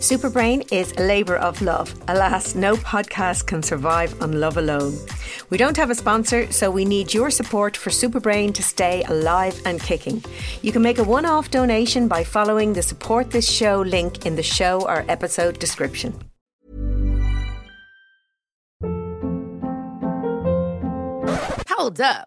Superbrain is a labour of love. Alas, no podcast can survive on love alone. We don't have a sponsor, so we need your support for Superbrain to stay alive and kicking. You can make a one-off donation by following the Support This Show link in the show or episode description. Hold up.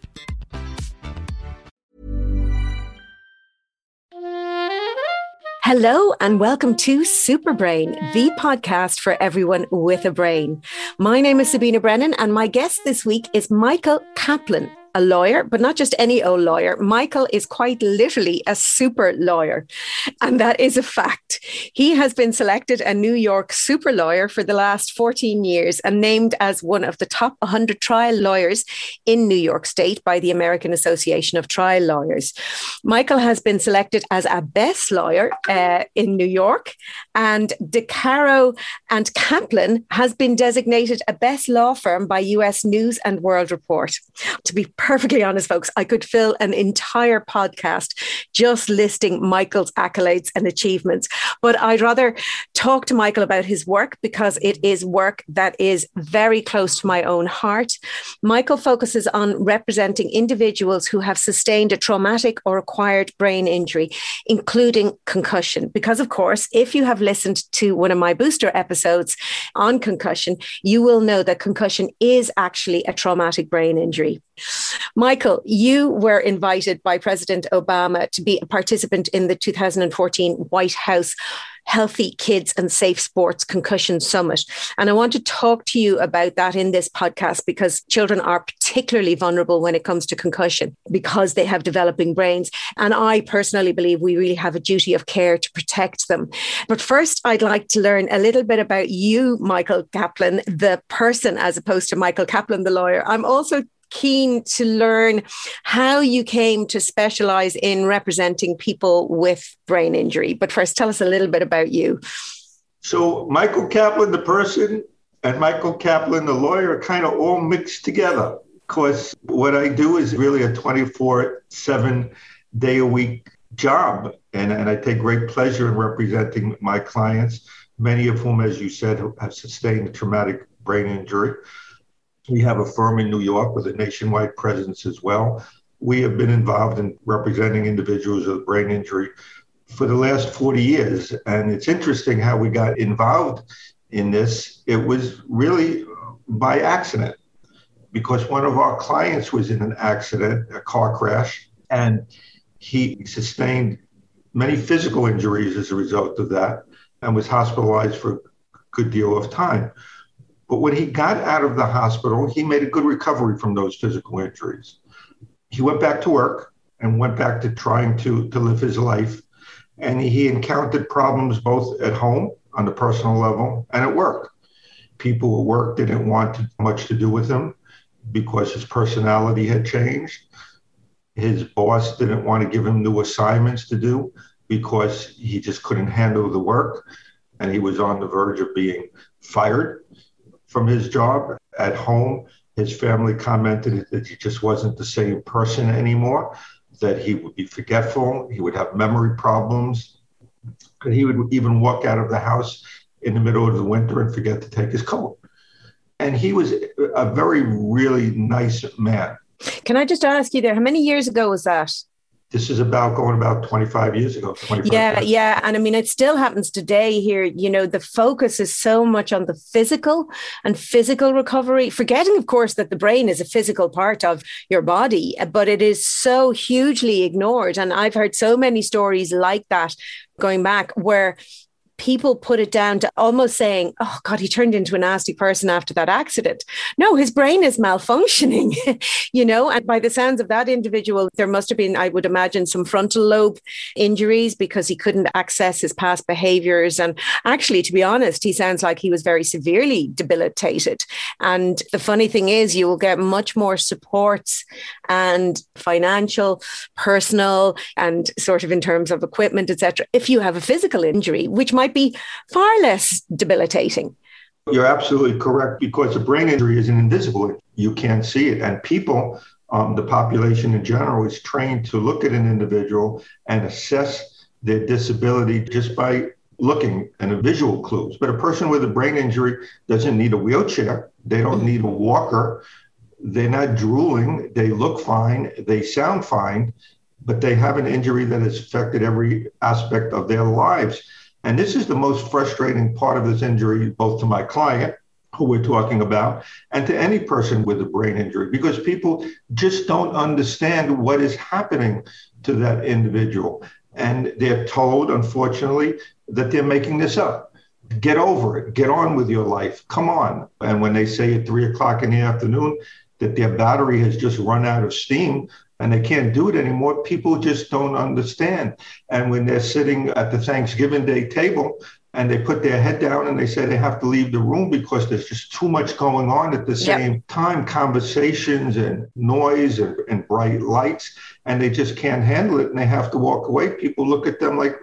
Hello and welcome to Superbrain, the podcast for everyone with a brain. My name is Sabina Brennan and my guest this week is Michael Kaplen, a lawyer, but not just any old lawyer. Michael is quite literally a super lawyer, and that is a fact. He has been selected a New York super lawyer for the last 14 years and named as one of the top 100 trial lawyers in New York State by the American Association of Trial Lawyers. Michael has been selected as a best lawyer in New York, and DeCarroll and Kaplen has been designated a best law firm by US News and World Report. To be perfectly honest, folks, I could fill an entire podcast just listing Michael's accolades and achievements, but I'd rather talk to Michael about his work because it is work that is very close to my own heart. Michael focuses on representing individuals who have sustained a traumatic or acquired brain injury, including concussion. Because, of course, if you have listened to one of my booster episodes on concussion, you will know that concussion is actually a traumatic brain injury. Michael, you were invited by President Obama to be a participant in the 2014 White House Healthy Kids and Safe Sports Concussion Summit. And I want to talk to you about that in this podcast because children are particularly vulnerable when it comes to concussion because they have developing brains. And I personally believe we really have a duty of care to protect them. But first, I'd like to learn a little bit about you, Michael Kaplen, the person, as opposed to Michael Kaplen, the lawyer. I'm also keen to learn how you came to specialize in representing people with brain injury. But first, tell us a little bit about you. So Michael Kaplen, the person, and Michael Kaplen, the lawyer, are kind of all mixed together because what I do is really a 24/7 day a week job. And I take great pleasure in representing my clients, many of whom, as you said, have sustained a traumatic brain injury. We have a firm in New York with a nationwide presence as well. We have been involved in representing individuals with brain injury for the last 40 years. And it's interesting how we got involved in this. It was really by accident because one of our clients was in an accident, a car crash, and he sustained many physical injuries as a result of that and was hospitalized for a good deal of time. But when he got out of the hospital, he made a good recovery from those physical injuries. He went back to work and went back to trying to live his life. And he encountered problems both at home on the personal level and at work. People at work didn't want much to do with him because his personality had changed. His boss didn't want to give him new assignments to do because he just couldn't handle the work. And he was on the verge of being fired from his job. At home, his family commented that he just wasn't the same person anymore, that he would be forgetful, he would have memory problems, and he would even walk out of the house in the middle of the winter and forget to take his coat. And he was a very, really nice man. Can I just ask you there, how many years ago was that? This is about 25 years ago. 25 years. Yeah. And I mean, it still happens today here. You know, the focus is so much on the physical and physical recovery, forgetting, of course, that the brain is a physical part of your body, but it is so hugely ignored. And I've heard so many stories like that going back where people put it down to almost saying, oh God, he turned into a nasty person after that accident. No, his brain is malfunctioning, you know, and by the sounds of that individual, there must have been, I would imagine, some frontal lobe injuries because he couldn't access his past behaviors. And actually, to be honest, he sounds like he was very severely debilitated. And the funny thing is, you will get much more supports and financial, personal, and sort of in terms of equipment, etc., if you have a physical injury, which might be far less debilitating. You're absolutely correct, because a brain injury is an invisible. You can't see it. And people, the population in general, is trained to look at an individual and assess their disability just by looking and a visual clues. But a person with a brain injury doesn't need a wheelchair. They don't need a walker. They're not drooling. They look fine. They sound fine. But they have an injury that has affected every aspect of their lives. And this is the most frustrating part of this injury, both to my client, who we're talking about, and to any person with a brain injury, because people just don't understand what is happening to that individual. And they're told, unfortunately, that they're making this up. Get over it. Get on with your life. Come on. And when they say at 3:00 in the afternoon that their battery has just run out of steam, and they can't do it anymore, people just don't understand. And when they're sitting at the Thanksgiving Day table and they put their head down and they say they have to leave the room because there's just too much going on at the same time, conversations and noise and bright lights, and they just can't handle it and they have to walk away. People look at them like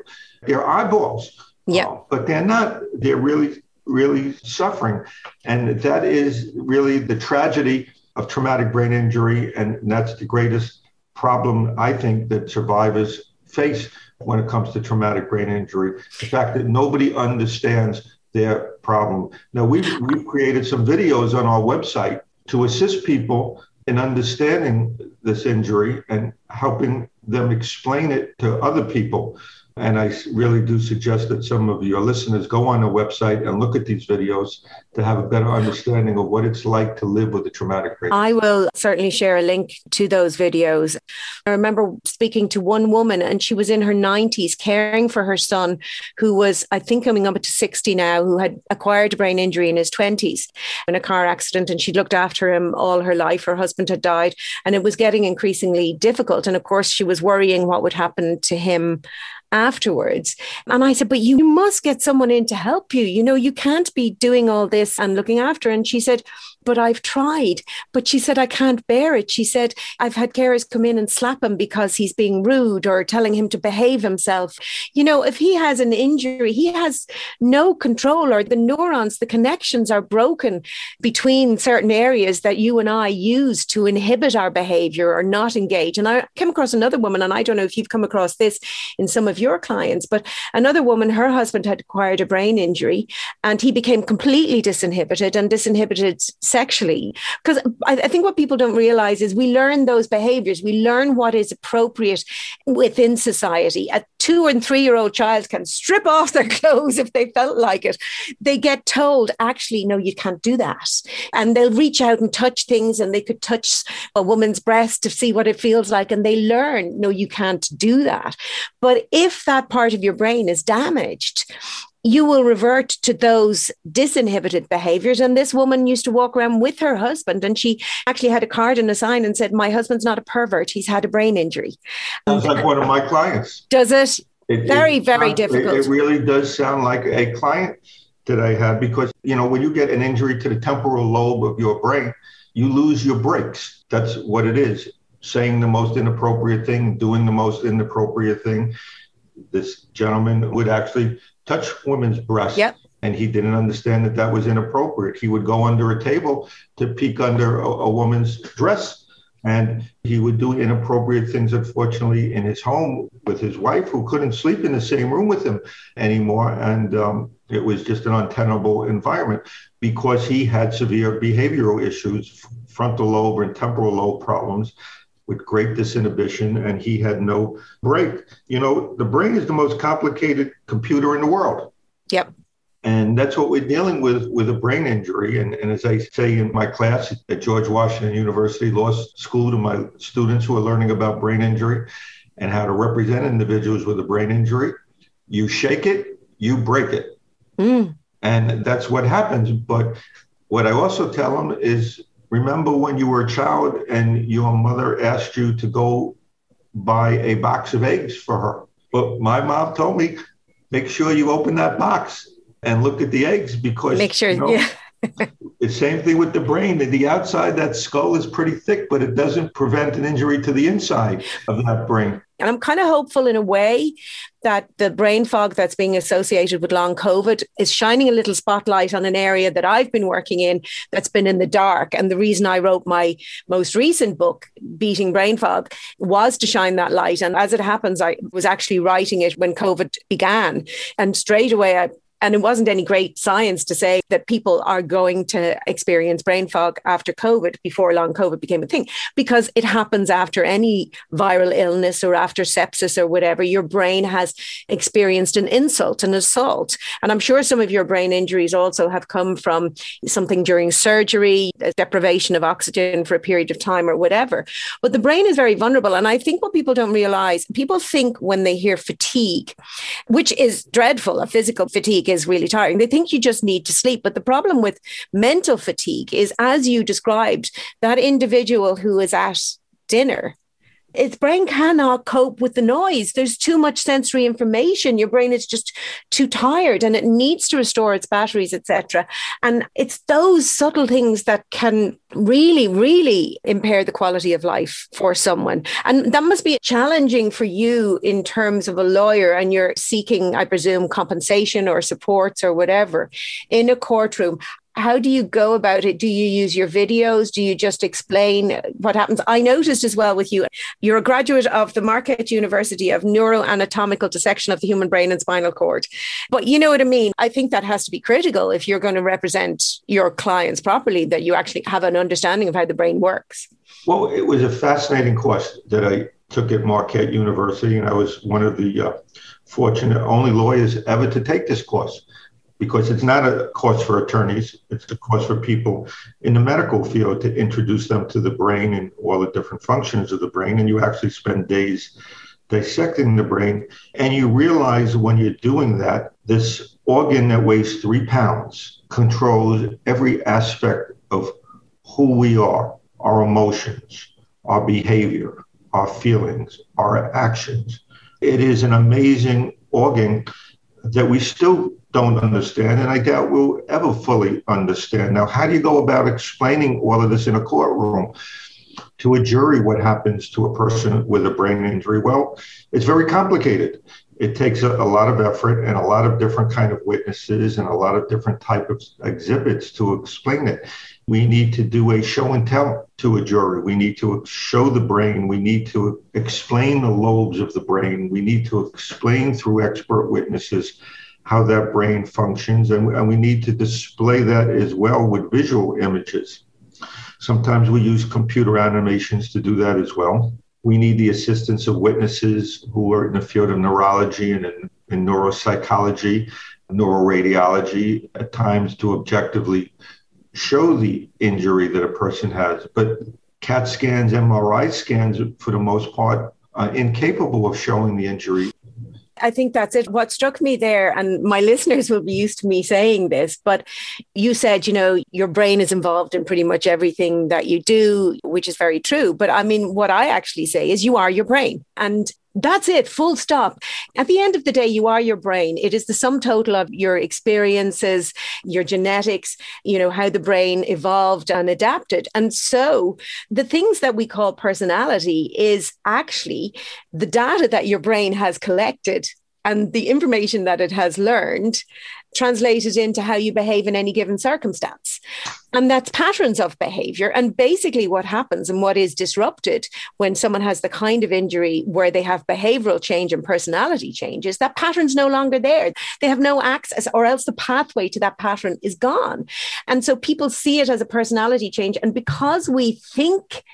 they're eyeballs, but they're not. They're really, really suffering. And that is really the tragedy of traumatic brain injury. And that's the greatest problem, I think, that survivors face when it comes to traumatic brain injury, the fact that nobody understands their problem. Now, we've created some videos on our website to assist people in understanding this injury and helping them explain it to other people. And I really do suggest that some of your listeners go on the website and look at these videos to have a better understanding of what it's like to live with a traumatic brain injury. I will certainly share a link to those videos. I remember speaking to one woman, and she was in her 90s caring for her son, who was, I think, coming up to 60 now, who had acquired a brain injury in his 20s in a car accident. And she looked after him all her life. Her husband had died, and it was getting increasingly difficult. And of course, she was worrying what would happen to him afterwards. And I said, but you must get someone in to help you. You know, you can't be doing all this and looking after. And she said, but I've tried. But she said, I can't bear it. She said, I've had carers come in and slap him because he's being rude or telling him to behave himself. You know, if he has an injury, he has no control, or the neurons, the connections are broken between certain areas that you and I use to inhibit our behavior or not engage. And I came across another woman, and I don't know if you've come across this in some of your clients, but another woman, her husband had acquired a brain injury, and he became completely disinhibited and disinhibited sexually. Because I think what people don't realize is we learn those behaviors. We learn what is appropriate within society. A 2 and 3-year-old child can strip off their clothes if they felt like it. They get told, actually, no, you can't do that. And they'll reach out and touch things, and they could touch a woman's breast to see what it feels like. And they learn, no, you can't do that. But if that part of your brain is damaged, you will revert to those disinhibited behaviors. And this woman used to walk around with her husband, and she actually had a card and a sign and said, my husband's not a pervert. He's had a brain injury. Sounds like one of my clients. Does it? It's very difficult. It really does sound like a client that I had, because, you know, when you get an injury to the temporal lobe of your brain, you lose your brakes. That's what it is. Saying the most inappropriate thing, doing the most inappropriate thing. This gentleman would actually touch women's breasts, and he didn't understand that that was inappropriate. He would go under a table to peek under a woman's dress, and he would do inappropriate things, unfortunately, in his home with his wife, who couldn't sleep in the same room with him anymore. And it was just an untenable environment because he had severe behavioral issues, frontal lobe and temporal lobe problems, with great disinhibition, and he had no break. You know, the brain is the most complicated computer in the world. Yep. And that's what we're dealing with a brain injury. And as I say in my class at George Washington University Law School to my students who are learning about brain injury and how to represent individuals with a brain injury, you shake it, you break it. And that's what happens. But what I also tell them is, remember when you were a child and your mother asked you to go buy a box of eggs for her. But my mom told me, make sure you open that box and look at the eggs, because make sure, you know, yeah. The same thing with the brain. The outside, that skull is pretty thick, but it doesn't prevent an injury to the inside of that brain. And I'm kind of hopeful in a way that the brain fog that's being associated with long COVID is shining a little spotlight on an area that I've been working in that's been in the dark. And the reason I wrote my most recent book, Beating Brain Fog, was to shine that light. And as it happens, I was actually writing it when COVID began. And straight away, and it wasn't any great science to say that people are going to experience brain fog after COVID, before long COVID became a thing, because it happens after any viral illness or after sepsis or whatever. Your brain has experienced an insult, an assault. And I'm sure some of your brain injuries also have come from something during surgery, deprivation of oxygen for a period of time or whatever. But the brain is very vulnerable. And I think what people don't realize, people think when they hear fatigue, which is dreadful, a physical fatigue is really tiring, they think you just need to sleep. But the problem with mental fatigue is, as you described, that individual who is at dinner, its brain cannot cope with the noise. There's too much sensory information. Your brain is just too tired and it needs to restore its batteries, etc. And it's those subtle things that can really, really impair the quality of life for someone. And that must be challenging for you in terms of a lawyer, and you're seeking, I presume, compensation or supports or whatever in a courtroom. How do you go about it? Do you use your videos? Do you just explain what happens? I noticed as well with you, you're a graduate of the Marquette University of Neuroanatomical Dissection of the Human Brain and Spinal Cord. But you know what I mean? I think that has to be critical if you're going to represent your clients properly, that you actually have an understanding of how the brain works. Well, it was a fascinating course that I took at Marquette University, and I was one of the fortunate only lawyers ever to take this course, because it's not a course for attorneys, it's a course for people in the medical field to introduce them to the brain and all the different functions of the brain. And you actually spend days dissecting the brain. And you realize when you're doing that, this organ that weighs 3 pounds controls every aspect of who we are, our emotions, our behavior, our feelings, our actions. It is an amazing organ that we still don't understand, and I doubt we'll ever fully understand. Now, how do you go about explaining all of this in a courtroom to a jury? What happens to a person with a brain injury? Well, it's very complicated. It takes a lot of effort and a lot of different kind of witnesses and a lot of different type of exhibits to explain it. We need to do a show and tell to a jury. We need to show the brain. We need to explain the lobes of the brain. We need to explain through expert witnesses how that brain functions. And we need to display that as well with visual images. Sometimes we use computer animations to do that as well. We need the assistance of witnesses who are in the field of neurology and in neuropsychology, neuroradiology, at times to objectively show the injury that a person has. But CAT scans, MRI scans, for the most part, are incapable of showing the injury. I think that's it. What struck me there, and my listeners will be used to me saying this, but you said, you know, your brain is involved in pretty much everything that you do, which is very true. But I mean, what I actually say is you are your brain. And that's it, full stop. At the end of the day, you are your brain. It is the sum total of your experiences, your genetics, you know, how the brain evolved and adapted. And so the things that we call personality is actually the data that your brain has collected and the information that it has learned translated into how you behave in any given circumstance. And that's patterns of behavior. And basically what happens and what is disrupted when someone has the kind of injury where they have behavioral change and personality changes, that pattern's no longer there. They have no access, or else the pathway to that pattern is gone. And so people see it as a personality change. And because we think,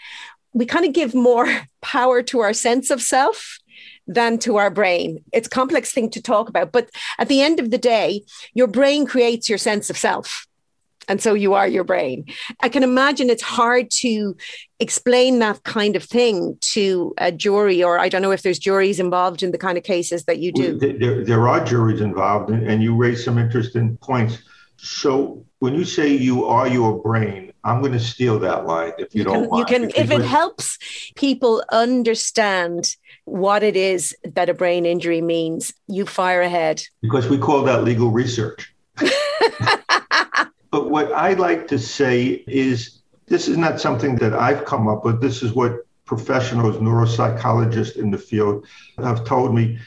we kind of give more power to our sense of self than to our brain. It's a complex thing to talk about. But at the end of the day, your brain creates your sense of self. And so you are your brain. I can imagine it's hard to explain that kind of thing to a jury, or I don't know if there's juries involved in the kind of cases that you do. There are juries involved, and you raise some interesting points. So when you say you are your brain, I'm going to steal that line if you don't mind. You can, if it helps people understand what it is that a brain injury means, you fire ahead. Because we call that legal research. But what I like to say is this is not something that I've come up with. This is what professionals, neuropsychologists in the field have told me.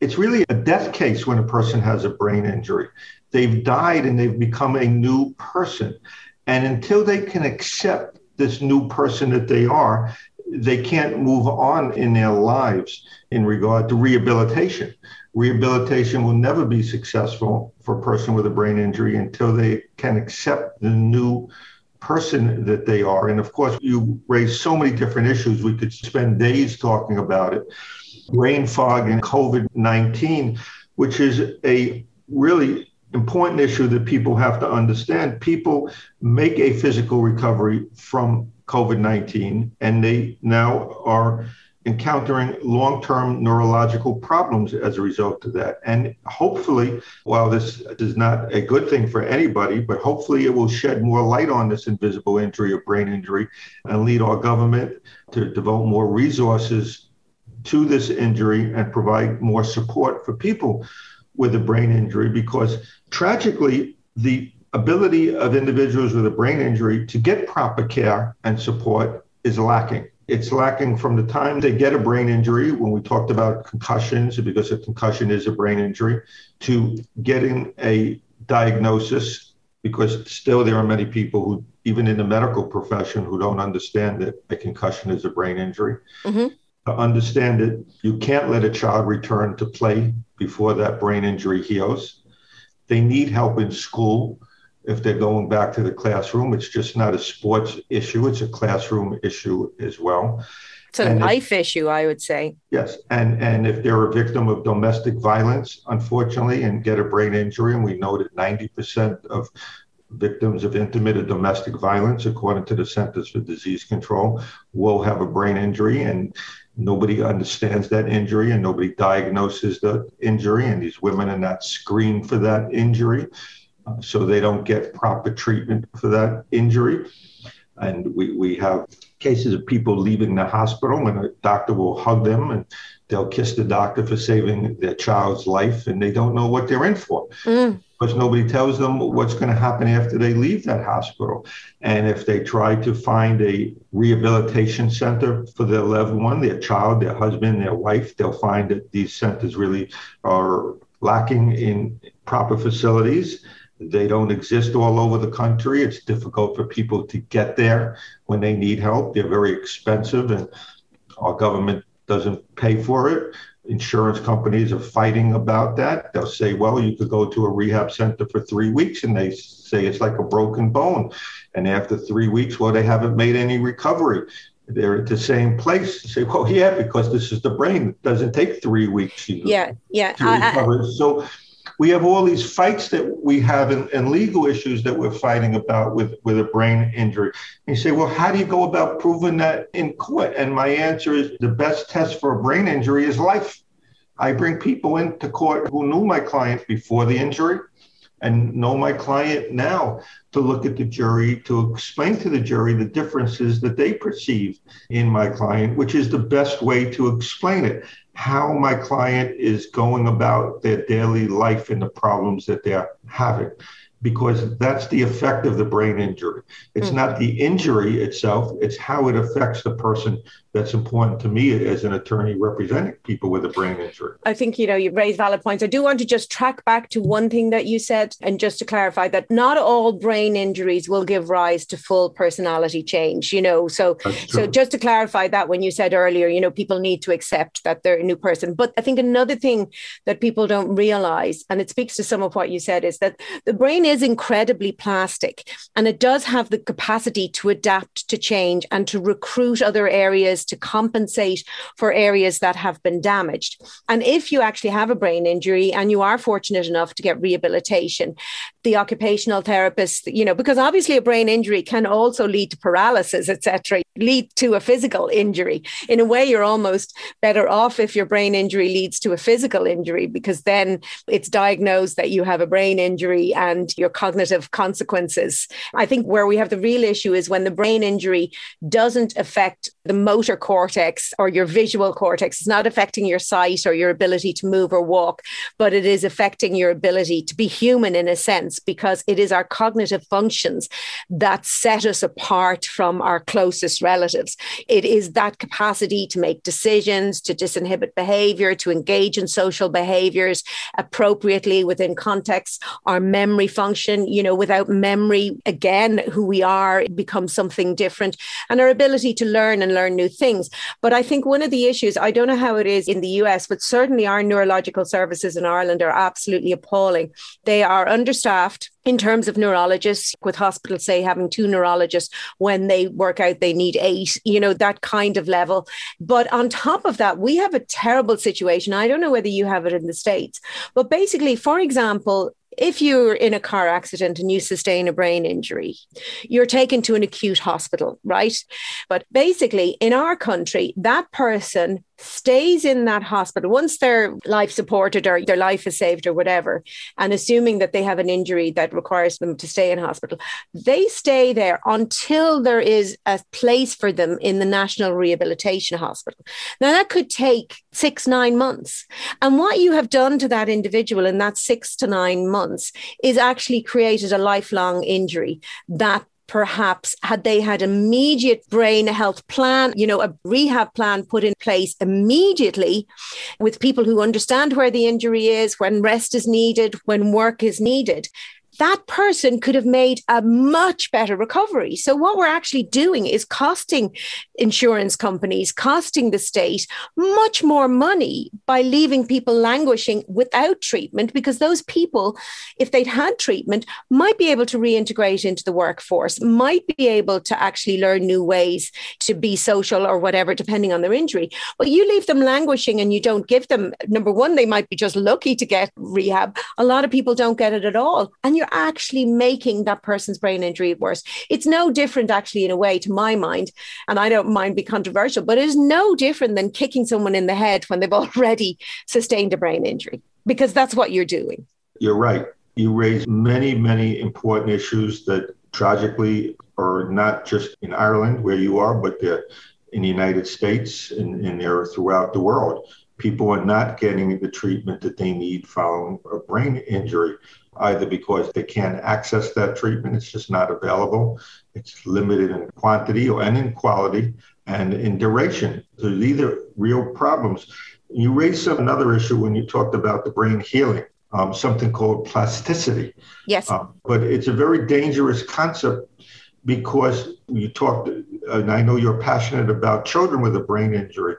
It's really a death case when a person has a brain injury. They've died and they've become a new person. And until they can accept this new person that they are, they can't move on in their lives in regard to rehabilitation. Rehabilitation will never be successful for a person with a brain injury until they can accept the new person that they are. And of course, you raise so many different issues. We could spend days talking about it. Brain fog and COVID-19, which is a really important issue that people have to understand. People make a physical recovery from COVID-19, and they now are encountering long-term neurological problems as a result of that. And hopefully, while this is not a good thing for anybody, but hopefully it will shed more light on this invisible injury of brain injury and lead our government to devote more resources to this injury and provide more support for people with a brain injury, because tragically, the ability of individuals with a brain injury to get proper care and support is lacking. It's lacking from the time they get a brain injury, when we talked about concussions, because a concussion is a brain injury, to getting a diagnosis, because still there are many people who, even in the medical profession, who don't understand that a concussion is a brain injury. Mm-hmm. To understand it, you can't let a child return to play before that brain injury heals. They need help in school if they're going back to the classroom. It's just not a sports issue. It's a classroom issue as well. It's a life issue, I would say. Yes. And if they're a victim of domestic violence, unfortunately, and get a brain injury, and we know that 90% of victims of intimate or domestic violence, according to the Centers for Disease Control, will have a brain injury, and nobody understands that injury and nobody diagnoses the injury, and these women are not screened for that injury, so they don't get proper treatment for that injury. And we have cases of people leaving the hospital and a doctor will hug them and they'll kiss the doctor for saving their child's life, and they don't know what they're in for. Mm. Because nobody tells them what's going to happen after they leave that hospital. And if they try to find a rehabilitation center for their loved one, their child, their husband, their wife, they'll find that these centers really are lacking in proper facilities. They don't exist all over the country. It's difficult for people to get there when they need help. They're very expensive, and our government doesn't pay for it. Insurance companies are fighting about that. They'll say, well, you could go to a rehab center for 3 weeks, and they say it's like a broken bone. And after 3 weeks, well, they haven't made any recovery. They're at the same place. You say, well, yeah, because this is the brain. It doesn't take 3 weeks to recover. So we have all these fights that we have and legal issues that we're fighting about with a brain injury. And you say, well, how do you go about proving that in court? And my answer is the best test for a brain injury is life. I bring people into court who knew my client before the injury and know my client now to look at the jury, to explain to the jury the differences that they perceive in my client, which is the best way to explain it. How my client is going about their daily life and the problems that they're having, because that's the effect of the brain injury. It's not the injury itself, it's how it affects the person that's important to me as an attorney representing people with a brain injury. I think, you raise valid points. I do want to just track back to one thing that you said, and just to clarify that not all brain injuries will give rise to full personality change, So just to clarify that when you said earlier, people need to accept that they're a new person. But I think another thing that people don't realize, and it speaks to some of what you said, is that the brain is incredibly plastic, and it does have the capacity to adapt to change and to recruit other areas to compensate for areas that have been damaged. And if you actually have a brain injury and you are fortunate enough to get rehabilitation, the occupational therapist, you know, because obviously a brain injury can also lead to paralysis, etc., lead to a physical injury. In a way, you're almost better off if your brain injury leads to a physical injury, because then it's diagnosed that you have a brain injury and your cognitive consequences. I think where we have the real issue is when the brain injury doesn't affect the motor cortex or your visual cortex. It's not affecting your sight or your ability to move or walk, but it is affecting your ability to be human in a sense, because it is our cognitive functions that set us apart from our closest relatives. It is that capacity to make decisions, to disinhibit behavior, to engage in social behaviors appropriately within context, our memory function, you know, without memory, again, who we are becomes something different, and our ability to learn and learn new things. But I think one of the issues, I don't know how it is in the US, but certainly our neurological services in Ireland are absolutely appalling. They are understaffed in terms of neurologists, with hospitals, say, having 2 neurologists, when they work out they need 8, you know, that kind of level. But on top of that, we have a terrible situation. I don't know whether you have it in the States, but basically, for example, if you're in a car accident and you sustain a brain injury, you're taken to an acute hospital, right? But basically, in our country, that person stays in that hospital once their life supported or their life is saved or whatever, and assuming that they have an injury that requires them to stay in hospital, they stay there until there is a place for them in the National Rehabilitation Hospital. Now, that could take 6-9 months. And what you have done to that individual in that 6 to 9 months is actually created a lifelong injury that perhaps had they had immediate brain health plan, you know, a rehab plan put in place immediately with people who understand where the injury is, when rest is needed, when work is needed, that person could have made a much better recovery. So what we're actually doing is costing insurance companies, costing the state much more money by leaving people languishing without treatment, because those people, if they'd had treatment, might be able to reintegrate into the workforce, might be able to actually learn new ways to be social or whatever, depending on their injury. But you leave them languishing and you don't give them, number one, they might be just lucky to get rehab. A lot of people don't get it at all. And you're actually making that person's brain injury worse. It's no different, actually, in a way, to my mind, and I don't mind being controversial, but it is no different than kicking someone in the head when they've already sustained a brain injury, because that's what you're doing. You're right. You raise many, many important issues that tragically are not just in Ireland, where you are, but they're in the United States and they're throughout the world. People are not getting the treatment that they need following a brain injury, either because they can't access that treatment, it's just not available, it's limited in quantity and in quality and in duration. So these are real problems. You raised another issue when you talked about the brain healing, something called plasticity. Yes. But it's a very dangerous concept, because you talked, and I know you're passionate about children with a brain injury.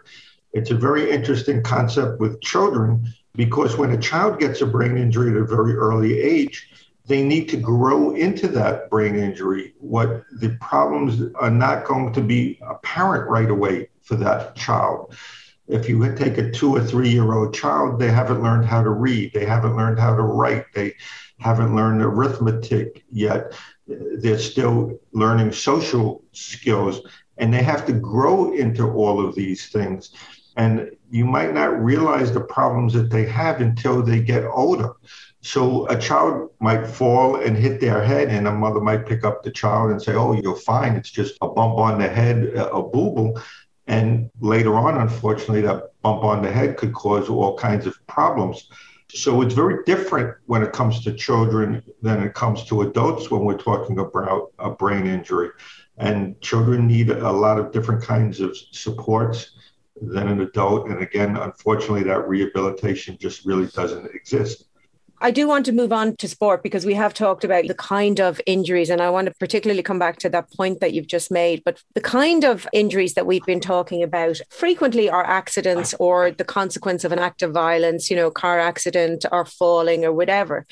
It's a very interesting concept with children, because when a child gets a brain injury at a very early age, they need to grow into that brain injury. What the problems are not going to be apparent right away for that child. If you would take a 2 or 3 year old child, they haven't learned how to read. They haven't learned how to write. They haven't learned arithmetic yet. They're still learning social skills, and they have to grow into all of these things. And you might not realize the problems that they have until they get older. So a child might fall and hit their head, and a mother might pick up the child and say, oh, you're fine. It's just a bump on the head, a boo-boo. And later on, unfortunately, that bump on the head could cause all kinds of problems. So it's very different when it comes to children than it comes to adults when we're talking about a brain injury. And children need a lot of different kinds of supports than an adult. And again, unfortunately, that rehabilitation just really doesn't exist. I do want to move on to sport, because we have talked about the kind of injuries, and I want to particularly come back to that point that you've just made. But the kind of injuries that we've been talking about frequently are accidents or the consequence of an act of violence, you know, car accident or falling or whatever.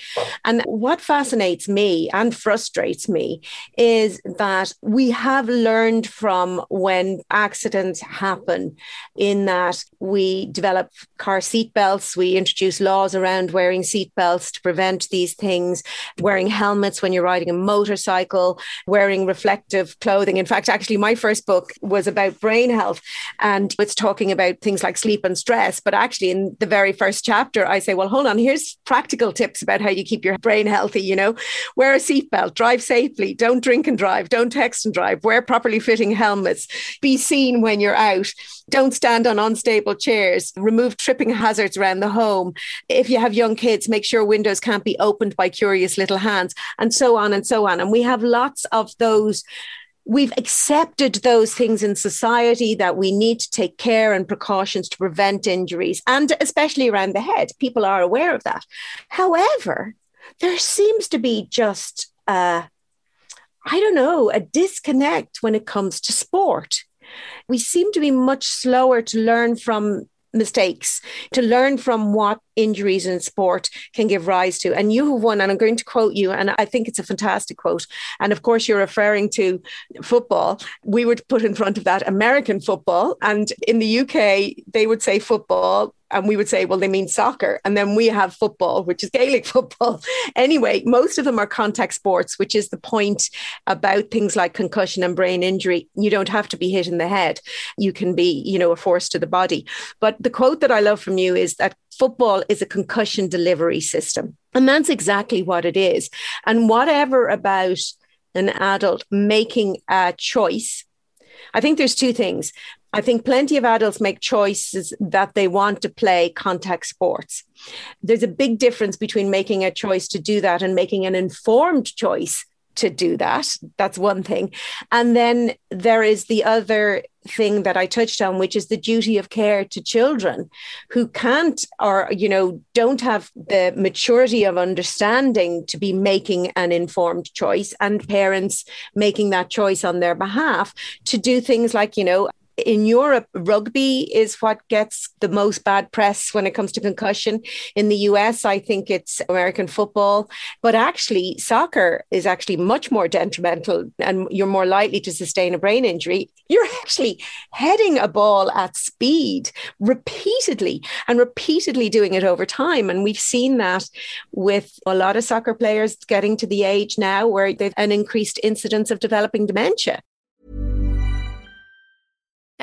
And what fascinates me and frustrates me is that we have learned from when accidents happen, in that we develop car seatbelts, we introduce laws around wearing seatbelts. else to prevent these things, wearing helmets when you're riding a motorcycle, wearing reflective clothing. In fact, actually, my first book was about brain health, and it's talking about things like sleep and stress. But actually, in the very first chapter, I say, well, hold on, here's practical tips about how you keep your brain healthy. You know, wear a seatbelt, drive safely, don't drink and drive, don't text and drive, wear properly fitting helmets, be seen when you're out, don't stand on unstable chairs, remove tripping hazards around the home. If you have young kids, make sure windows can't be opened by curious little hands, and so on and so on. And we have lots of those. We've accepted those things in society that we need to take care and precautions to prevent injuries, and especially around the head. People are aware of that. However, there seems to be just, a disconnect when it comes to sport. We seem to be much slower to learn from mistakes, to learn from what injuries in sport can give rise to. And you have won, and I'm going to quote you, and I think it's a fantastic quote. And of course, you're referring to football. We would put in front of that American football. And in the UK, they would say football, and we would say, well, they mean soccer. And then we have football, which is Gaelic football. Anyway, most of them are contact sports, which is the point about things like concussion and brain injury. You don't have to be hit in the head. You can be, a force to the body. But the quote that I love from you is that football is a concussion delivery system. And that's exactly what it is. And whatever about an adult making a choice, I think there's two things. I think plenty of adults make choices that they want to play contact sports. There's a big difference between making a choice to do that and making an informed choice to do that. That's one thing. And then there is the other thing that I touched on, which is the duty of care to children who can't or, don't have the maturity of understanding to be making an informed choice, and parents making that choice on their behalf to do things like, in Europe, rugby is what gets the most bad press when it comes to concussion. In the US, I think it's American football. But actually, soccer is actually much more detrimental, and you're more likely to sustain a brain injury. You're actually heading a ball at speed repeatedly doing it over time. And we've seen that with a lot of soccer players getting to the age now where they've an increased incidence of developing dementia.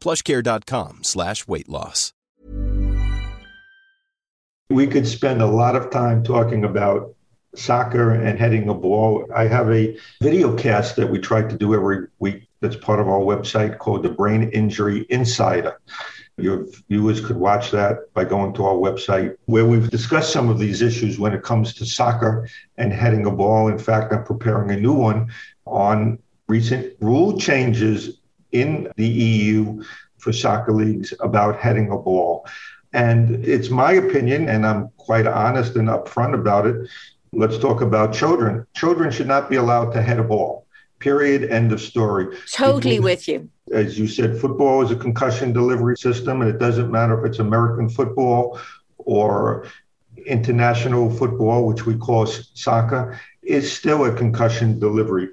PlushCare.com/weight loss. We could spend a lot of time talking about soccer and heading a ball. I have a video cast that we try to do every week that's part of our website called the Brain Injury Insider. Your viewers could watch that by going to our website, where we've discussed some of these issues when it comes to soccer and heading a ball. In fact, I'm preparing a new one on recent rule changes in the EU for soccer leagues about heading a ball. And it's my opinion, and I'm quite honest and upfront about it. Let's talk about children. Children should not be allowed to head a ball, period, end of story. Totally with you. As you said, football is a concussion delivery system, and it doesn't matter if it's American football or international football, which we call soccer, is still a concussion delivery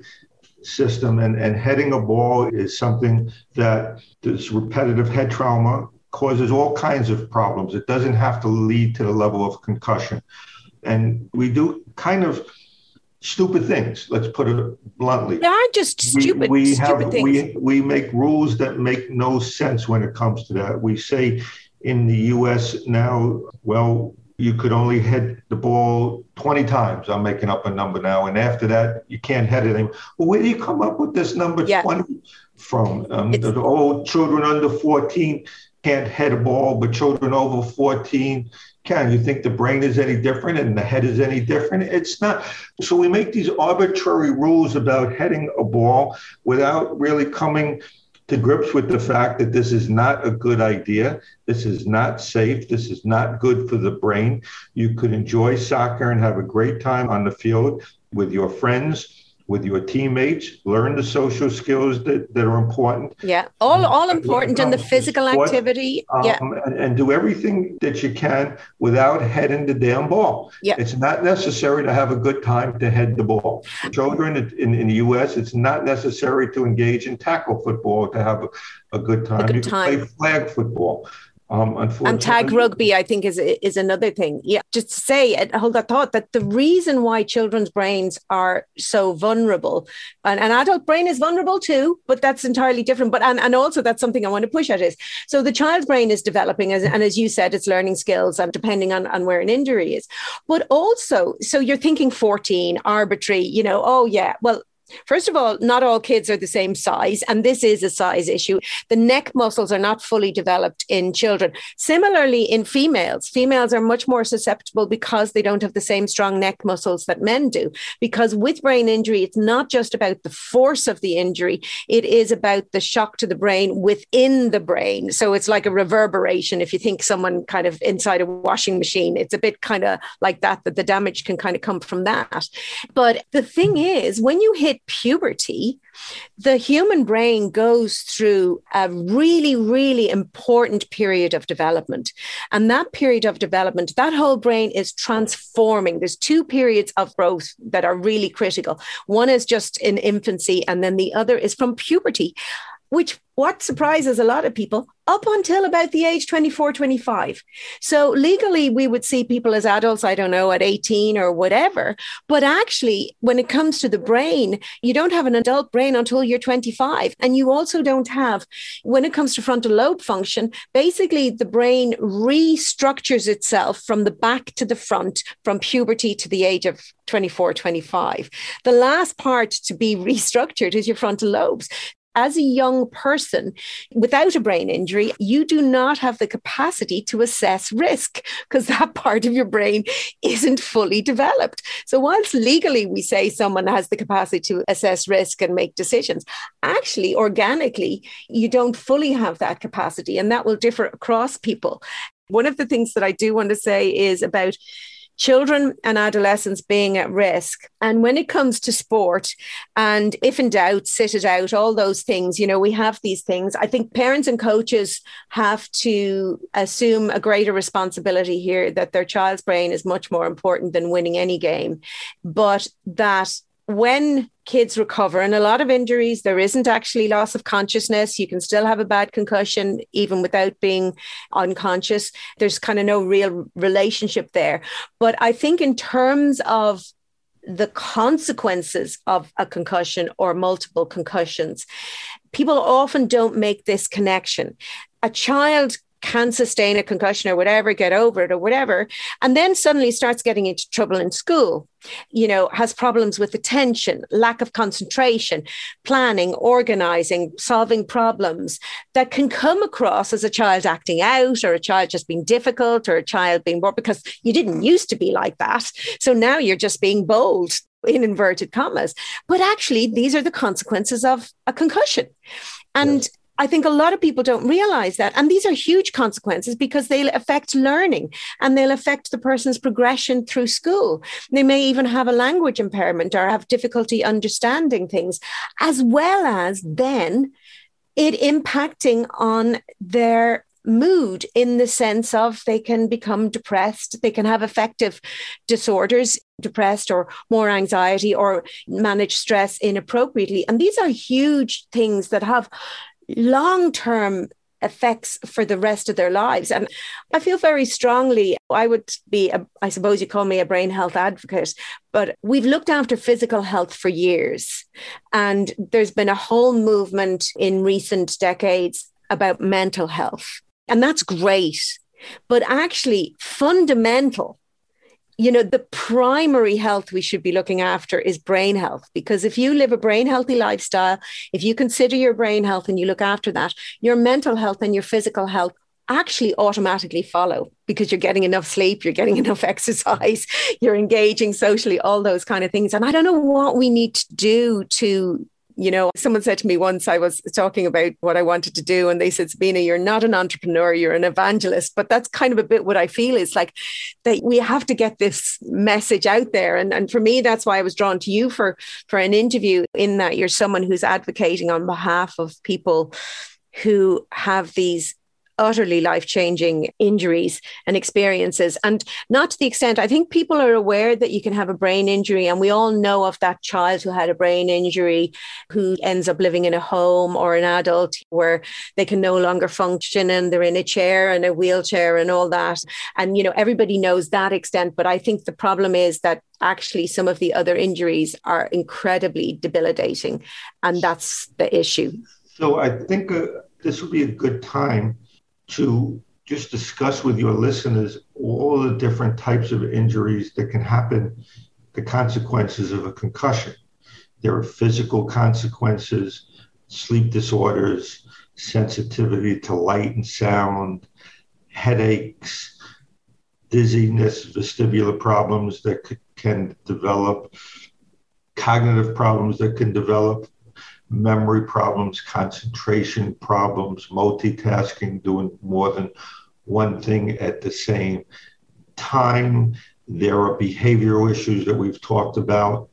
system, and heading a ball is something that this repetitive head trauma causes all kinds of problems. It doesn't have to lead to the level of concussion. And we do kind of stupid things, let's put it bluntly. They are just stupid, stupid things. We make rules that make no sense when it comes to that. We say in the U.S. now, well, you could only hit the ball 20 times. I'm making up a number now. And after that, you can't hit it anymore. Well, where do you come up with this number 20 from? The old children under 14 can't hit a ball, but children over 14 can. You think the brain is any different and the head is any different? It's not. So we make these arbitrary rules about hitting a ball without really coming to grips with the fact that this is not a good idea. This is not safe. This is not good for the brain. You could enjoy soccer and have a great time on the field with your friends, with your teammates, learn the social skills that are important. Yeah, all important in the physical activity. And do everything that you can without heading the damn ball. Yeah. It's not necessary to have a good time to head the ball. Children in the U.S., it's not necessary to engage in tackle football to have a good time. You can play flag football. And tag rugby, I think, is another thing. Yeah, just to say, hold that thought, that the reason why children's brains are so vulnerable, and an adult brain is vulnerable too, but that's entirely different. But and also that's something I want to push at is, so the child's brain is developing, and as you said, it's learning skills and depending on where an injury is. But also, so you're thinking 14, arbitrary, first of all, not all kids are the same size, and this is a size issue. The neck muscles are not fully developed in children. Similarly, in females are much more susceptible because they don't have the same strong neck muscles that men do. Because with brain injury, it's not just about the force of the injury, it is about the shock to the brain within the brain. So it's like a reverberation. If you think someone kind of inside a washing machine, it's a bit kind of like that the damage can kind of come from that. But the thing is, when you hit puberty, the human brain goes through a really, really important period of development. And that period of development, that whole brain is transforming. There's two periods of growth that are really critical. One is just in infancy, and then the other is from puberty, which what surprises a lot of people, up until about the age 24, 25. So legally, we would see people as adults, I don't know, at 18 or whatever. But actually, when it comes to the brain, you don't have an adult brain until you're 25. And you also don't have, when it comes to frontal lobe function, basically the brain restructures itself from the back to the front, from puberty to the age of 24, 25. The last part to be restructured is your frontal lobes. As a young person without a brain injury, you do not have the capacity to assess risk because that part of your brain isn't fully developed. So whilst legally we say someone has the capacity to assess risk and make decisions, actually organically, you don't fully have that capacity, and that will differ across people. One of the things that I do want to say is about children and adolescents being at risk. And when it comes to sport, and if in doubt, sit it out, all those things, we have these things. I think parents and coaches have to assume a greater responsibility here, that their child's brain is much more important than winning any game. But that when kids recover, and a lot of injuries, there isn't actually loss of consciousness. You can still have a bad concussion, even without being unconscious. There's kind of no real relationship there. But I think in terms of the consequences of a concussion or multiple concussions, people often don't make this connection. A child can sustain a concussion or whatever, get over it or whatever, and then suddenly starts getting into trouble in school, has problems with attention, lack of concentration, planning, organizing, solving problems that can come across as a child acting out or a child just being difficult or a child being bored because you didn't used to be like that. So now you're just being bold, in inverted commas. But actually, these are the consequences of a concussion. And I think a lot of people don't realize that. And these are huge consequences because they'll affect learning and they'll affect the person's progression through school. They may even have a language impairment or have difficulty understanding things, as well as then it impacting on their mood in the sense of they can become depressed, they can have affective disorders, depressed or more anxiety or manage stress inappropriately. And these are huge things that have long-term effects for the rest of their lives. And I feel very strongly, I would be, I suppose you call me a brain health advocate, but we've looked after physical health for years. And there's been a whole movement in recent decades about mental health. And that's great. but actually fundamental, you know, the primary health we should be looking after is brain health, because if you live a brain healthy lifestyle, if you consider your brain health and you look after that, your mental health and your physical health actually automatically follow, because you're getting enough sleep, you're getting enough exercise, you're engaging socially, all those kind of things. And I don't know what we need to do to, you know, someone said to me once, I was talking about what I wanted to do, and they said, Sabina, you're not an entrepreneur, you're an evangelist. But that's kind of a bit what I feel is like that we have to get this message out there. And for me, that's why I was drawn to you for an interview, in that you're someone who's advocating on behalf of people who have these utterly life-changing injuries and experiences. And not to the extent, I think people are aware that you can have a brain injury, and we all know of that child who had a brain injury who ends up living in a home, or an adult where they can no longer function and they're in a chair and a wheelchair and all that. And, you know, everybody knows that extent. But I think the problem is that actually some of the other injuries are incredibly debilitating. And that's the issue. So I think this would be a good time to just discuss with your listeners all the different types of injuries that can happen, the consequences of a concussion. There are physical consequences, sleep disorders, sensitivity to light and sound, headaches, dizziness, vestibular problems that can develop, cognitive problems that can develop, memory problems, concentration problems, multitasking, doing more than one thing at the same time. There are behavioral issues that we've talked about,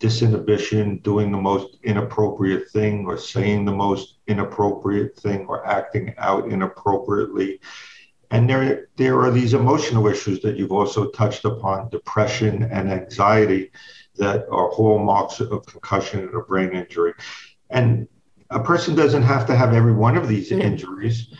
disinhibition, doing the most inappropriate thing, or saying the most inappropriate thing, or acting out inappropriately. And there are these emotional issues that you've also touched upon, depression and anxiety, that are hallmarks of concussion and a brain injury. And a person doesn't have to have every one of these injuries.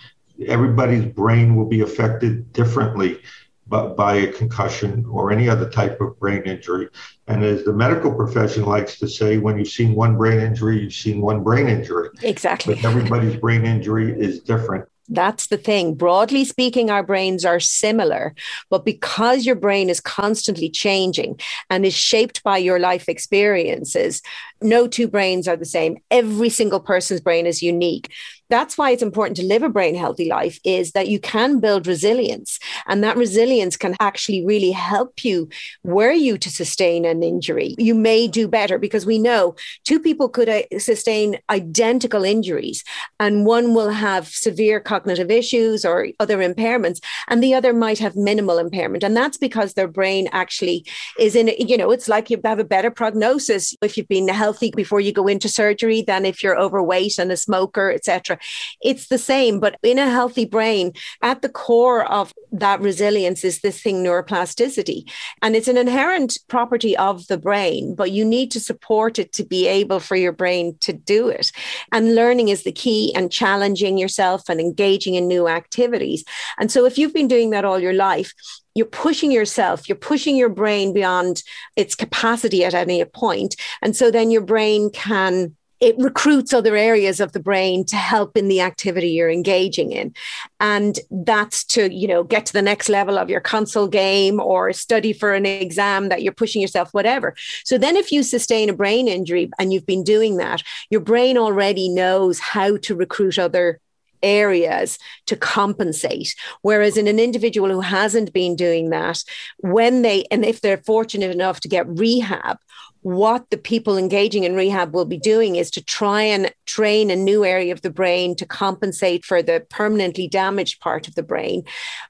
Everybody's brain will be affected differently by a concussion or any other type of brain injury. And as the medical profession likes to say, when you've seen one brain injury, you've seen one brain injury. Exactly. But everybody's brain injury is different. That's the thing. Broadly speaking, our brains are similar, but because your brain is constantly changing and is shaped by your life experiences, no two brains are the same. Every single person's brain is unique. That's why it's important to live a brain healthy life, is that you can build resilience, and that resilience can actually really help you were you to sustain an injury. You may do better, because we know two people could sustain identical injuries, and one will have severe cognitive issues or other impairments, and the other might have minimal impairment. And that's because their brain actually is in, you know, it's like you have a better prognosis if you've been healthy before you go into surgery than if you're overweight and a smoker, etc. It's the same, but in a healthy brain, at the core of that resilience is this thing, neuroplasticity. And it's an inherent property of the brain, but you need to support it to be able for your brain to do it. And learning is the key, and challenging yourself and engaging in new activities. And so if you've been doing that all your life, you're pushing yourself, you're pushing your brain beyond its capacity at any point. And so then your brain can... it recruits other areas of the brain to help in the activity you're engaging in. And that's to, you know, get to the next level of your console game or study for an exam that you're pushing yourself, whatever. So then if you sustain a brain injury and you've been doing that, your brain already knows how to recruit other areas to compensate. Whereas in an individual who hasn't been doing that, when they, and if they're fortunate enough to get rehab, what the people engaging in rehab will be doing is to try and train a new area of the brain to compensate for the permanently damaged part of the brain.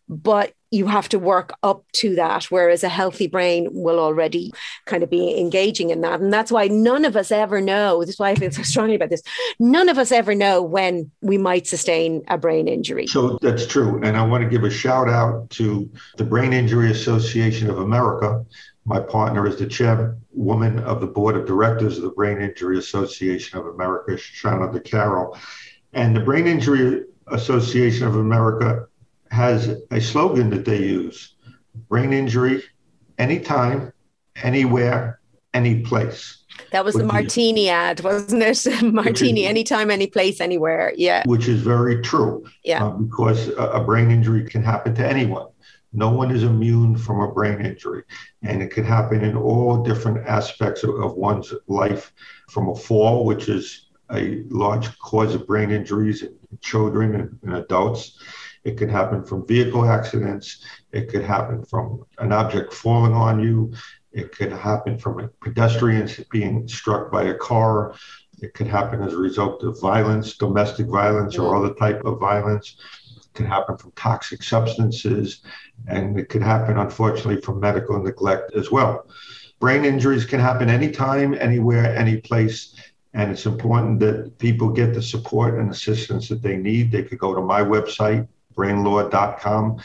But you have to work up to that, whereas a healthy brain will already kind of be engaging in that. And that's why none of us ever know. That's why I feel so strongly about this. None of us ever know when we might sustain a brain injury. So that's true. And I want to give a shout out to the Brain Injury Association of America. My partner is the chairwoman of the board of directors of the Brain Injury Association of America, Shana DeCarroll. And the Brain Injury Association of America has a slogan that they use: brain injury, anytime, anywhere, any place. That was the martini ad, wasn't it? Martini, anytime, any place, anywhere. Yeah. Which is very true. Yeah. Because a brain injury can happen to anyone. No one is immune from a brain injury, and it can happen in all different aspects of one's life, from a fall, which is a large cause of brain injuries in children and adults. It can happen from vehicle accidents. It could happen from an object falling on you. It could happen from pedestrians being struck by a car. It could happen as a result of violence, domestic violence, or other type of violence. It could happen from toxic substances, and it could happen, unfortunately, from medical neglect as well. Brain injuries can happen anytime, anywhere, any place. And it's important that people get the support and assistance that they need. They could go to my website, brainlaw.com.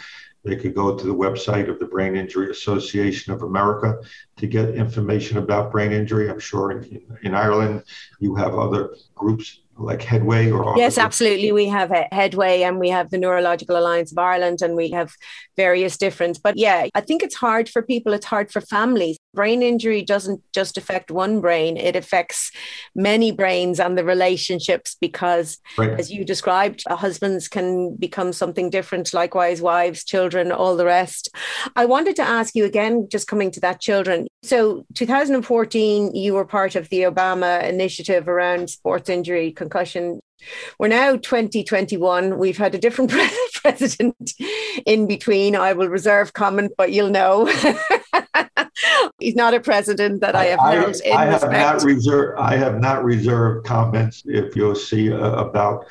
They could go to the website of the Brain Injury Association of America to get information about brain injury. I'm sure in Ireland you have other groups like Headway or... Yes, absolutely. We have Headway, and we have the Neurological Alliance of Ireland, and we have various different. But yeah, I think it's hard for people. It's hard for families. Brain injury doesn't just affect one brain. It affects many brains and the relationships because, as you described, husbands can become something different. Likewise, wives, children, all the rest. I wanted to ask you again, just coming to that children. So 2014, you were part of the Obama initiative around sports injury concussion. We're now 2021. We've had a different president in between. I will reserve comment, but you'll know. He's not a president that I have held in respect. I have not reserved comments if you'll see about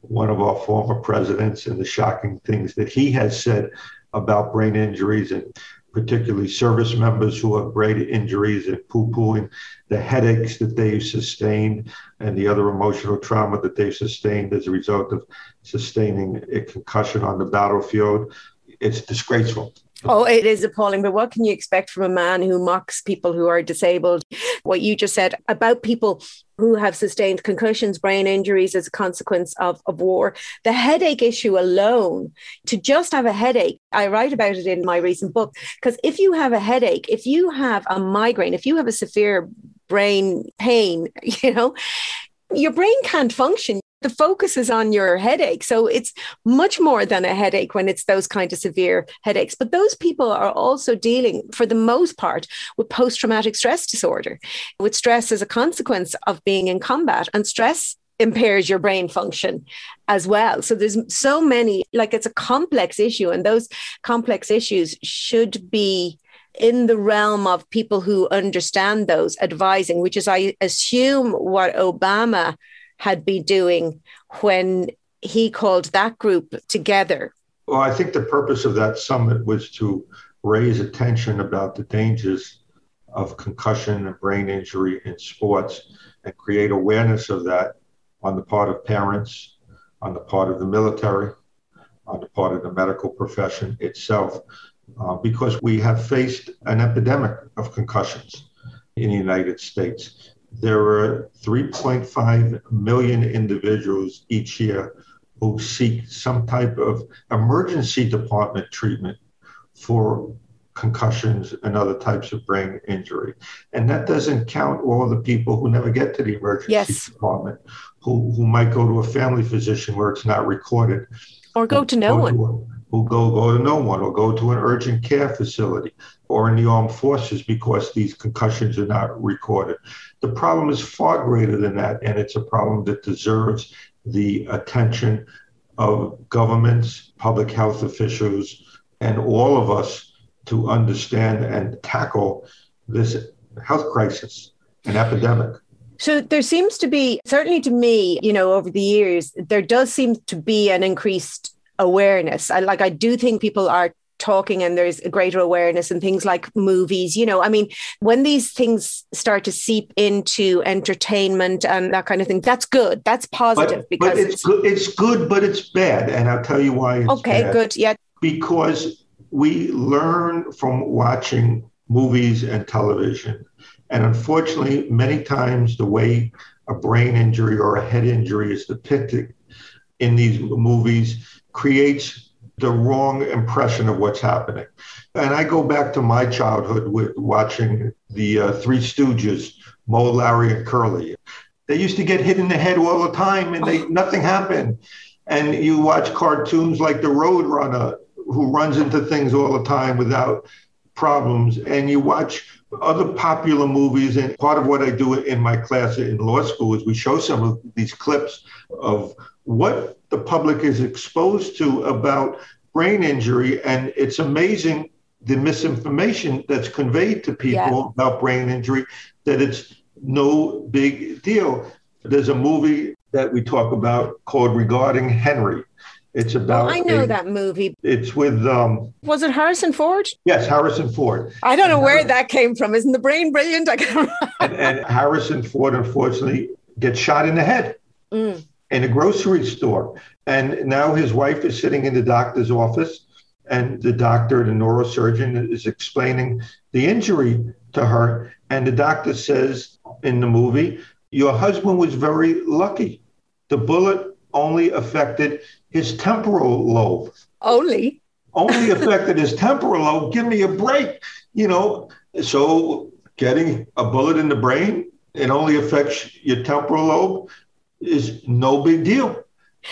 one of our former presidents and the shocking things that he has said about brain injuries, and particularly service members who have brain injuries, and poo-pooing the headaches that they've sustained and the other emotional trauma that they've sustained as a result of sustaining a concussion on the battlefield. It's disgraceful. Oh, it is appalling. But what can you expect from a man who mocks people who are disabled? What you just said about people who have sustained concussions, brain injuries as a consequence of war. The headache issue alone, to just have a headache, I write about it in my recent book, because if you have a headache, if you have a migraine, if you have a severe brain pain, you know, your brain can't function. The focus is on your headache. So it's much more than a headache when it's those kind of severe headaches. But those people are also dealing, for the most part, with post-traumatic stress disorder, with stress as a consequence of being in combat. And stress impairs your brain function as well. So there's so many, like, it's a complex issue. And those complex issues should be in the realm of people who understand those advising, which is, I assume, what Obama had been doing when he called that group together. Well, I think the purpose of that summit was to raise attention about the dangers of concussion and brain injury in sports, and create awareness of that on the part of parents, on the part of the military, on the part of the medical profession itself, because we have faced an epidemic of concussions in the United States. There are 3.5 million individuals each year who seek some type of emergency department treatment for concussions and other types of brain injury. And that doesn't count all the people who never get to the emergency department, who might go to a family physician where it's not recorded. Or go to no one. Who go to no one, or go to an urgent care facility, or in the armed forces, because these concussions are not recorded. The problem is far greater than that, and it's a problem that deserves the attention of governments, public health officials, and all of us to understand and tackle this health crisis, an epidemic. So there seems to be, certainly to me, you know, over the years, there does seem to be an increased awareness. I do think people are talking, and there's a greater awareness in things like movies. You know, I mean, when these things start to seep into entertainment and that kind of thing, that's good. That's positive. Because it's good, but it's bad. And I'll tell you why it's bad. Good. Yeah. Because we learn from watching movies and television. And unfortunately, many times the way a brain injury or a head injury is depicted in these movies creates the wrong impression of what's happening. And I go back to my childhood with watching the Three Stooges, Moe, Larry, and Curly. They used to get hit in the head all the time and nothing happened. And you watch cartoons like The Road Runner, who runs into things all the time without problems. And you watch other popular movies. And part of what I do in my class in law school is we show some of these clips of what the public is exposed to about brain injury. And it's amazing the misinformation that's conveyed to people about brain injury, that it's no big deal. There's a movie that we talk about called Regarding Henry. It's about... Oh, I know that movie. It's with... was it Harrison Ford? Yes, Harrison Ford. I don't know where that came from. Isn't the brain brilliant? I can't remember. And Harrison Ford, unfortunately, gets shot in the head in a grocery store. And now his wife is sitting in the doctor's office, and the doctor, the neurosurgeon, is explaining the injury to her. And the doctor says in the movie, your husband was very lucky. The bullet only affected his temporal lobe. Only? Only affected his temporal lobe. Give me a break. You know, so getting a bullet in the brain, it only affects your temporal lobe, is no big deal.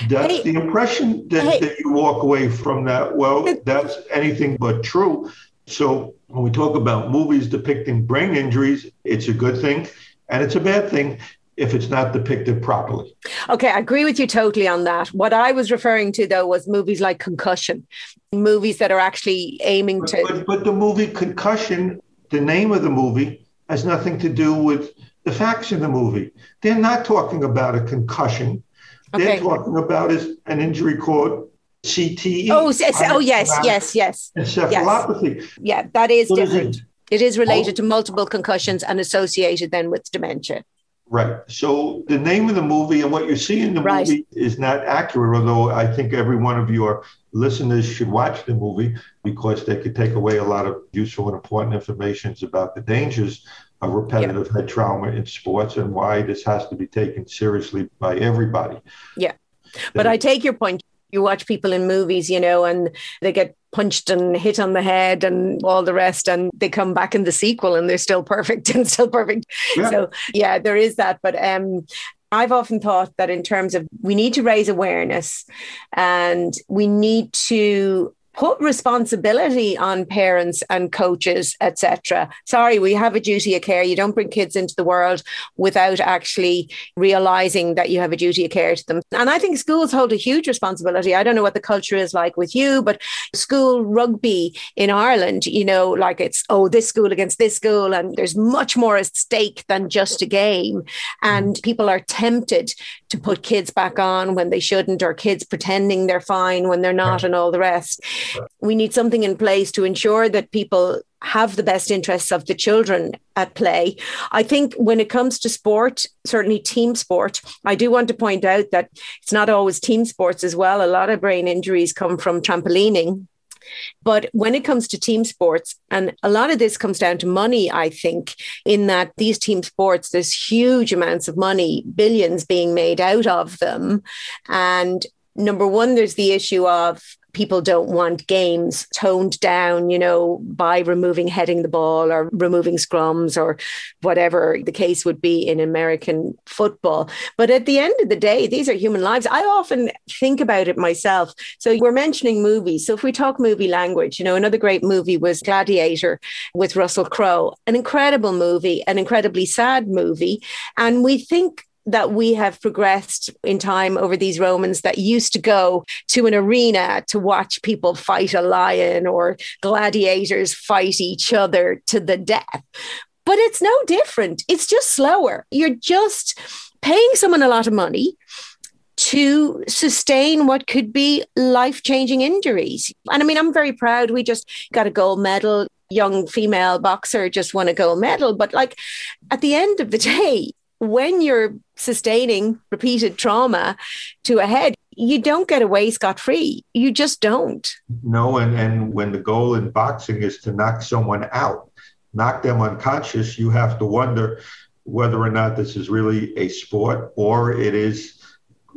That's the impression that you walk away from that. Well, that's anything but true. So when we talk about movies depicting brain injuries, it's a good thing and it's a bad thing if it's not depicted properly. Okay, I agree with you totally on that. What I was referring to, though, was movies like Concussion, movies that are actually aiming to... But the movie Concussion, the name of the movie, has nothing to do with the facts in the movie. They're not talking about a concussion. They're talking about an injury called CTE. Oh, yes. Encephalopathy. Yeah, that is different. It is related to multiple concussions and associated then with dementia. Right. So the name of the movie and what you see in the movie is not accurate, although I think every one of your listeners should watch the movie because they could take away a lot of useful and important information about the dangers of repetitive head trauma in sports and why this has to be taken seriously by everybody. Yeah. But I take your point. You watch people in movies, you know, and they get punched and hit on the head and all the rest, and they come back in the sequel and they're still perfect and still perfect. Yeah. So, yeah, there is that. But I've often thought that in terms of we need to raise awareness and we need to put responsibility on parents and coaches, etc. Sorry, we have a duty of care. You don't bring kids into the world without actually realizing that you have a duty of care to them. And I think schools hold a huge responsibility. I don't know what the culture is like with you, but school rugby in Ireland, you know, like it's, this school against this school, and there's much more at stake than just a game. And people are tempted to put kids back on when they shouldn't, or kids pretending they're fine when they're not, and all the rest. We need something in place to ensure that people have the best interests of the children at play. I think when it comes to sport, certainly team sport, I do want to point out that it's not always team sports as well. A lot of brain injuries come from trampolining. But when it comes to team sports, and a lot of this comes down to money, I think, in that these team sports, there's huge amounts of money, billions being made out of them. And number one, there's the issue of people don't want games toned down, you know, by removing heading the ball or removing scrums or whatever the case would be in American football. But at the end of the day, these are human lives. I often think about it myself. So we're mentioning movies. So if we talk movie language, you know, another great movie was Gladiator with Russell Crowe, an incredible movie, an incredibly sad movie. And we think that we have progressed in time over these Romans that used to go to an arena to watch people fight a lion or gladiators fight each other to the death. But it's no different. It's just slower. You're just paying someone a lot of money to sustain what could be life-changing injuries. And I mean, I'm very proud. We just got a gold medal. Young female boxer just won a gold medal. But like at the end of the day, when you're sustaining repeated trauma to a head, you don't get away scot-free. You just don't. No, and when the goal in boxing is to knock someone out, knock them unconscious, you have to wonder whether or not this is really a sport or it is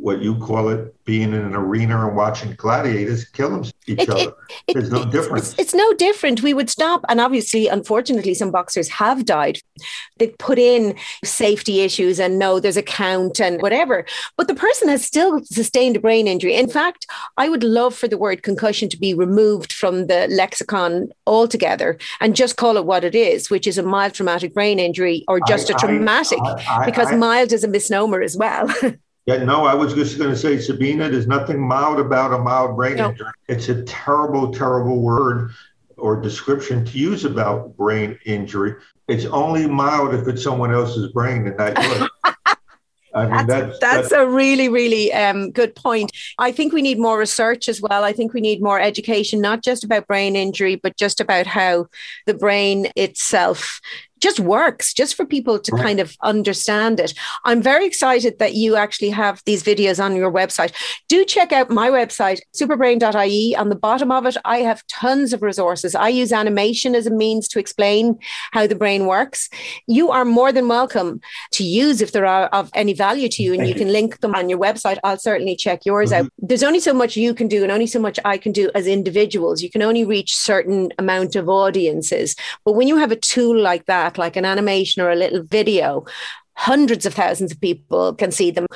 what you call it, being in an arena and watching gladiators kill each other. There's no difference. It's no different. We would stop. And obviously, unfortunately, some boxers have died. They've put in safety issues and no, there's a count and whatever. But the person has still sustained a brain injury. In fact, I would love for the word concussion to be removed from the lexicon altogether and just call it what it is, which is a mild traumatic brain injury or just a traumatic, because mild is a misnomer as well. Yeah, no, I was just going to say, Sabina, there's nothing mild about a mild brain injury. It's a terrible, terrible word or description to use about brain injury. It's only mild if it's someone else's brain and not yours. I mean, that's a really, really good point. I think we need more research as well. I think we need more education, not just about brain injury, but just about how the brain itself just works, just for people to kind of understand it. I'm very excited that you actually have these videos on your website. Do check out my website, superbrain.ie. On the bottom of it, I have tons of resources. I use animation as a means to explain how the brain works. You are more than welcome to use if they're of any value to you, and you can link them on your website. I'll certainly check yours out. There's only so much you can do and only so much I can do as individuals. You can only reach certain amount of audiences. But when you have a tool like that, like an animation or a little video, hundreds of thousands of people can see them.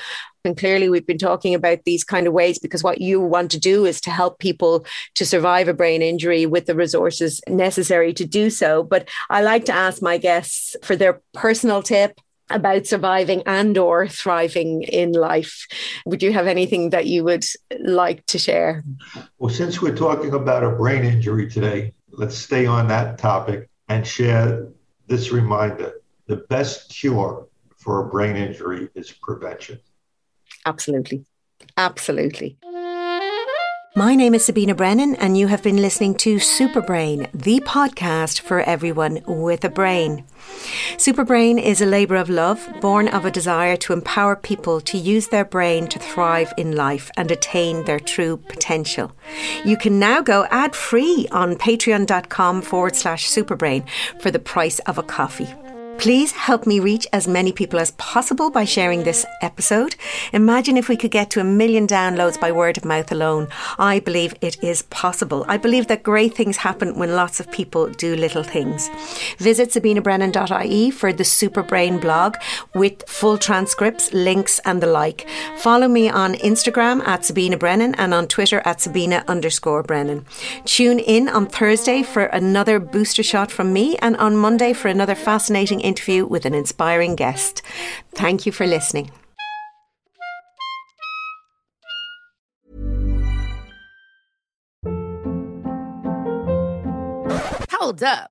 And clearly we've been talking about these kind of ways because what you want to do is to help people to survive a brain injury with the resources necessary to do so. But I like to ask my guests for their personal tip about surviving and or thriving in life. Would you have anything that you would like to share? Well, since we're talking about a brain injury today, let's stay on that topic and share this reminder: the best cure for a brain injury is prevention. Absolutely. Absolutely. My name is Sabina Brennan and you have been listening to Superbrain, the podcast for everyone with a brain. Superbrain is a labour of love, born of a desire to empower people to use their brain to thrive in life and attain their true potential. You can now go ad-free on patreon.com/Superbrain for the price of a coffee. Please help me reach as many people as possible by sharing this episode. Imagine if we could get to 1 million downloads by word of mouth alone. I believe it is possible. I believe that great things happen when lots of people do little things. Visit sabinabrennan.ie for the Superbrain blog with full transcripts, links and the like. Follow me on Instagram @Sabina Brennan and on Twitter @Sabina_Brennan. Tune in on Thursday for another booster shot from me and on Monday for another fascinating interview with an inspiring guest. Thank you for listening. Hold up.